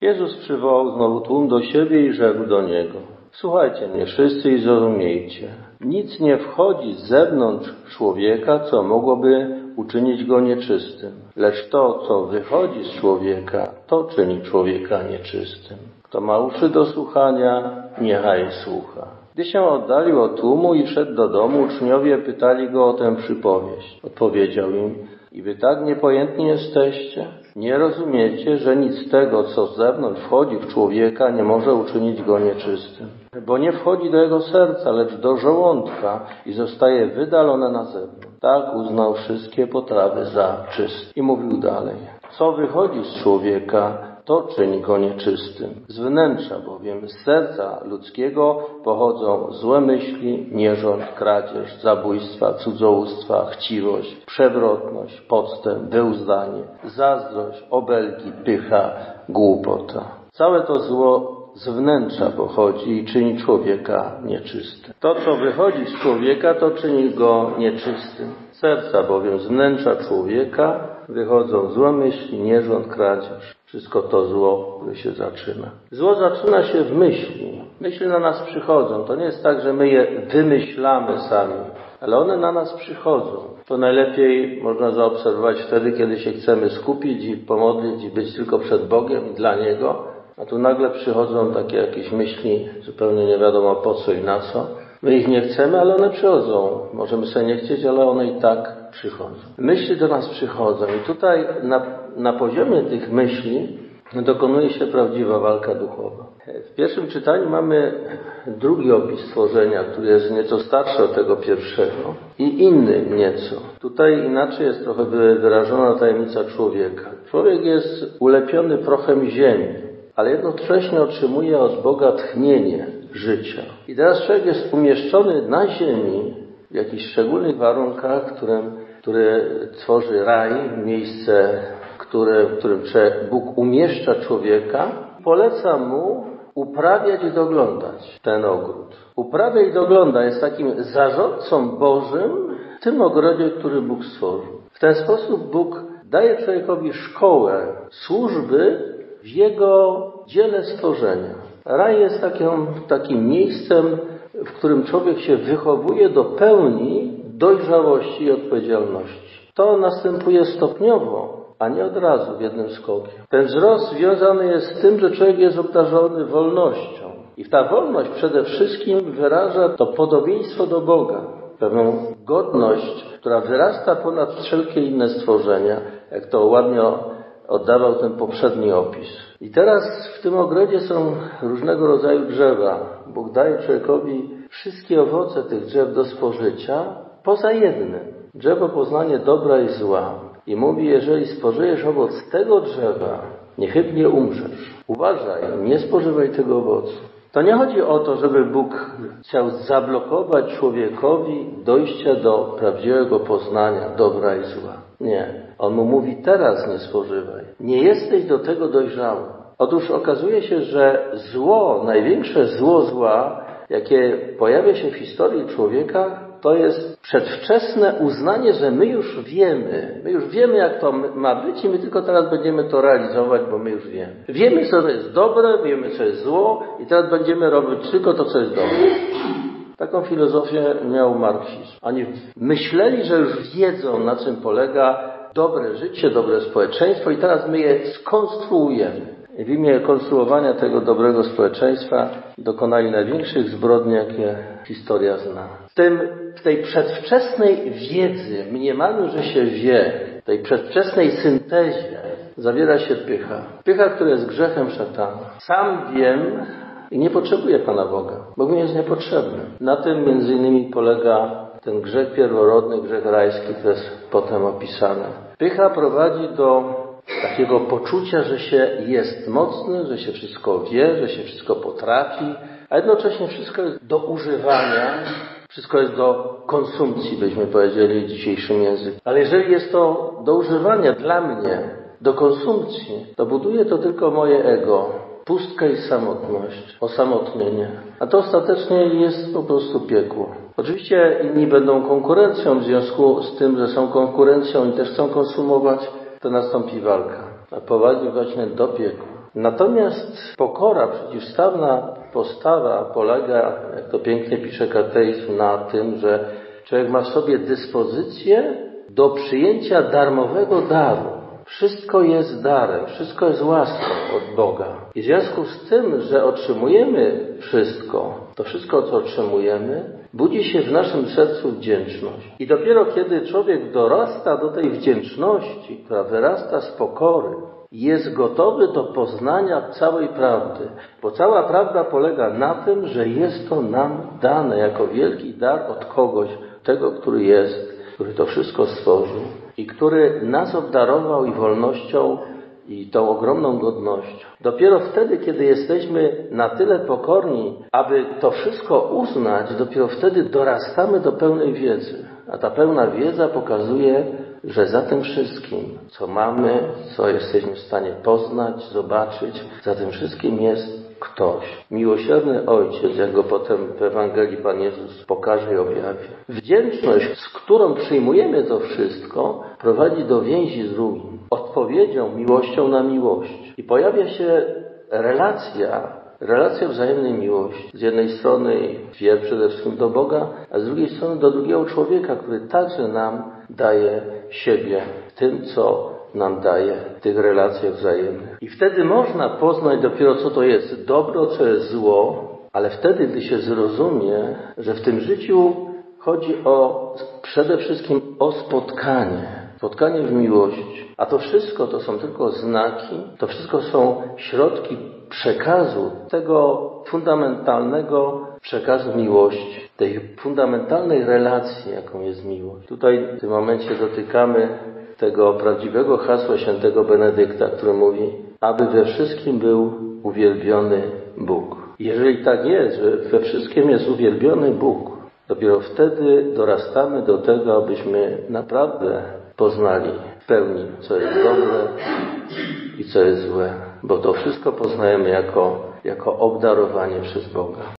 Jezus przywołał znowu tłum do siebie i rzekł do niego: słuchajcie mnie wszyscy i zrozumiejcie. Nic nie wchodzi z zewnątrz człowieka, co mogłoby uczynić go nieczystym. Lecz to, co wychodzi z człowieka, to czyni człowieka nieczystym. Kto ma uszy do słuchania, niechaj słucha. Gdy się oddalił od tłumu i wszedł do domu, uczniowie pytali go o tę przypowieść. Odpowiedział im: i wy tak niepojętni jesteście? Nie rozumiecie, że nic tego, co z zewnątrz wchodzi w człowieka, nie może uczynić go nieczystym. Bo nie wchodzi do jego serca, lecz do żołądka i zostaje wydalone na zewnątrz. Tak uznał wszystkie potrawy za czyste. I mówił dalej: co wychodzi z człowieka, to czyni go nieczystym. Z wnętrza bowiem, z serca ludzkiego pochodzą złe myśli, nierząd, kradzież, zabójstwa, cudzołóstwa, chciwość, przewrotność, podstęp, wyuzdanie, zazdrość, obelgi, pycha, głupota. Całe to zło z wnętrza pochodzi i czyni człowieka nieczystym. To, co wychodzi z człowieka, to czyni go nieczystym. Z serca bowiem, z wnętrza człowieka wychodzą złe myśli, nierząd, kradzież. Wszystko to zło, które się zaczyna. Zło zaczyna się w myśli. Myśli na nas przychodzą. To nie jest tak, że my je wymyślamy sami, ale one na nas przychodzą. To najlepiej można zaobserwować wtedy, kiedy się chcemy skupić i pomodlić i być tylko przed Bogiem i dla Niego. A tu nagle przychodzą takie jakieś myśli, zupełnie nie wiadomo po co i na co. My ich nie chcemy, ale one przychodzą. Możemy sobie nie chcieć, ale one i tak przychodzą. Myśli do nas przychodzą i tutaj na poziomie tych myśli dokonuje się prawdziwa walka duchowa. W pierwszym czytaniu mamy drugi opis stworzenia, który jest nieco starszy od tego pierwszego i inny nieco. Tutaj inaczej jest trochę wyrażona tajemnica człowieka. Człowiek jest ulepiony prochem ziemi, ale jednocześnie otrzymuje od Boga tchnienie życia. I teraz człowiek jest umieszczony na ziemi w jakichś szczególnych warunkach, które tworzy raj, miejsce, w którym Bóg umieszcza człowieka, poleca mu uprawiać i doglądać ten ogród. Uprawia i dogląda, jest takim zarządcą Bożym w tym ogrodzie, który Bóg stworzył. W ten sposób Bóg daje człowiekowi szkołę służby w jego dziele stworzenia. Raj jest takim miejscem, w którym człowiek się wychowuje do pełni dojrzałości i odpowiedzialności. To następuje stopniowo, a nie od razu w jednym skokiem. Ten wzrost związany jest z tym, że człowiek jest obdarzony wolnością. I ta wolność przede wszystkim wyraża to podobieństwo do Boga. Pewną godność, która wyrasta ponad wszelkie inne stworzenia, jak to ładnie oddawał ten poprzedni opis. I teraz w tym ogrodzie są różnego rodzaju drzewa. Bóg daje człowiekowi wszystkie owoce tych drzew do spożycia, poza jednym. Drzewo poznania dobra i zła. I mówi: jeżeli spożyjesz owoc tego drzewa, niechybnie umrzesz. Uważaj, nie spożywaj tego owocu. To nie chodzi o to, żeby Bóg chciał zablokować człowiekowi dojście do prawdziwego poznania dobra i zła. Nie. On mu mówi: teraz nie spożywaj. Nie jesteś do tego dojrzały. Otóż okazuje się, że zło, największe zło zła, jakie pojawia się w historii człowieka, to jest przedwczesne uznanie, że my już wiemy. My już wiemy, jak to ma być i my tylko teraz będziemy to realizować, bo my już wiemy. Wiemy, co jest dobre, wiemy, co jest zło i teraz będziemy robić tylko to, co jest dobre. Taką filozofię miał marksizm. Oni myśleli, że już wiedzą, na czym polega dobre życie, dobre społeczeństwo i teraz my je skonstruujemy. I w imię konstruowania tego dobrego społeczeństwa dokonali największych zbrodni, jakie historia zna. W tej przedwczesnej wiedzy, mniemaniu, że się wie, w tej przedwczesnej syntezie zawiera się pycha. Pycha, która jest grzechem szatana. Sam wiem i nie potrzebuję Pana Boga. Bóg mi jest niepotrzebny. Na tym między innymi polega ten grzech pierworodny, grzech rajski, to jest potem opisane. Pycha prowadzi do takiego poczucia, że się jest mocny, że się wszystko wie, że się wszystko potrafi, a jednocześnie wszystko jest do używania, wszystko jest do konsumpcji, byśmy powiedzieli w dzisiejszym języku. Ale jeżeli jest to do używania dla mnie, do konsumpcji, to buduje to tylko moje ego, pustkę i samotność, osamotnienie. A to ostatecznie jest po prostu piekło. Oczywiście inni będą konkurencją, w związku z tym, że są konkurencją i też chcą konsumować, to nastąpi walka, a prowadzi właśnie do piekła. Natomiast pokora, przeciwstawna postawa polega, jak to pięknie pisze kateizm, na tym, że człowiek ma w sobie dyspozycję do przyjęcia darmowego daru. Wszystko jest darem, wszystko jest łaską od Boga. I w związku z tym, że otrzymujemy wszystko, to wszystko, co otrzymujemy, budzi się w naszym sercu wdzięczność. I dopiero kiedy człowiek dorasta do tej wdzięczności, która wyrasta z pokory, jest gotowy do poznania całej prawdy. Bo cała prawda polega na tym, że jest to nam dane jako wielki dar od kogoś, tego, który jest, który to wszystko stworzył i który nas obdarował i wolnością, i tą ogromną godnością. Dopiero wtedy, kiedy jesteśmy na tyle pokorni, aby to wszystko uznać, dopiero wtedy dorastamy do pełnej wiedzy. A ta pełna wiedza pokazuje, że za tym wszystkim, co mamy, co jesteśmy w stanie poznać, zobaczyć, za tym wszystkim jest ktoś. Miłosierny Ojciec, jak go potem w Ewangelii Pan Jezus pokaże i objawi. Wdzięczność, z którą przyjmujemy to wszystko, prowadzi do więzi z drugim. Odpowiedzią, miłością na miłość. I pojawia się relacja wzajemnej miłości. Z jednej strony wie przede wszystkim do Boga, a z drugiej strony do drugiego człowieka, który także nam daje siebie w tym, co nam daje w tych relacjach wzajemnych. I wtedy można poznać dopiero, co to jest dobro, co jest zło, ale wtedy, gdy się zrozumie, że w tym życiu chodzi przede wszystkim o spotkanie w miłości. A to wszystko to są tylko znaki, to wszystko są środki przekazu tego fundamentalnego przekazu miłości, tej fundamentalnej relacji, jaką jest miłość. Tutaj w tym momencie dotykamy tego prawdziwego hasła świętego Benedykta, który mówi, aby we wszystkim był uwielbiony Bóg. Jeżeli tak jest, że we wszystkim jest uwielbiony Bóg, dopiero wtedy dorastamy do tego, abyśmy naprawdę poznali w pełni, co jest dobre i co jest złe, bo to wszystko poznajemy jako obdarowanie przez Boga.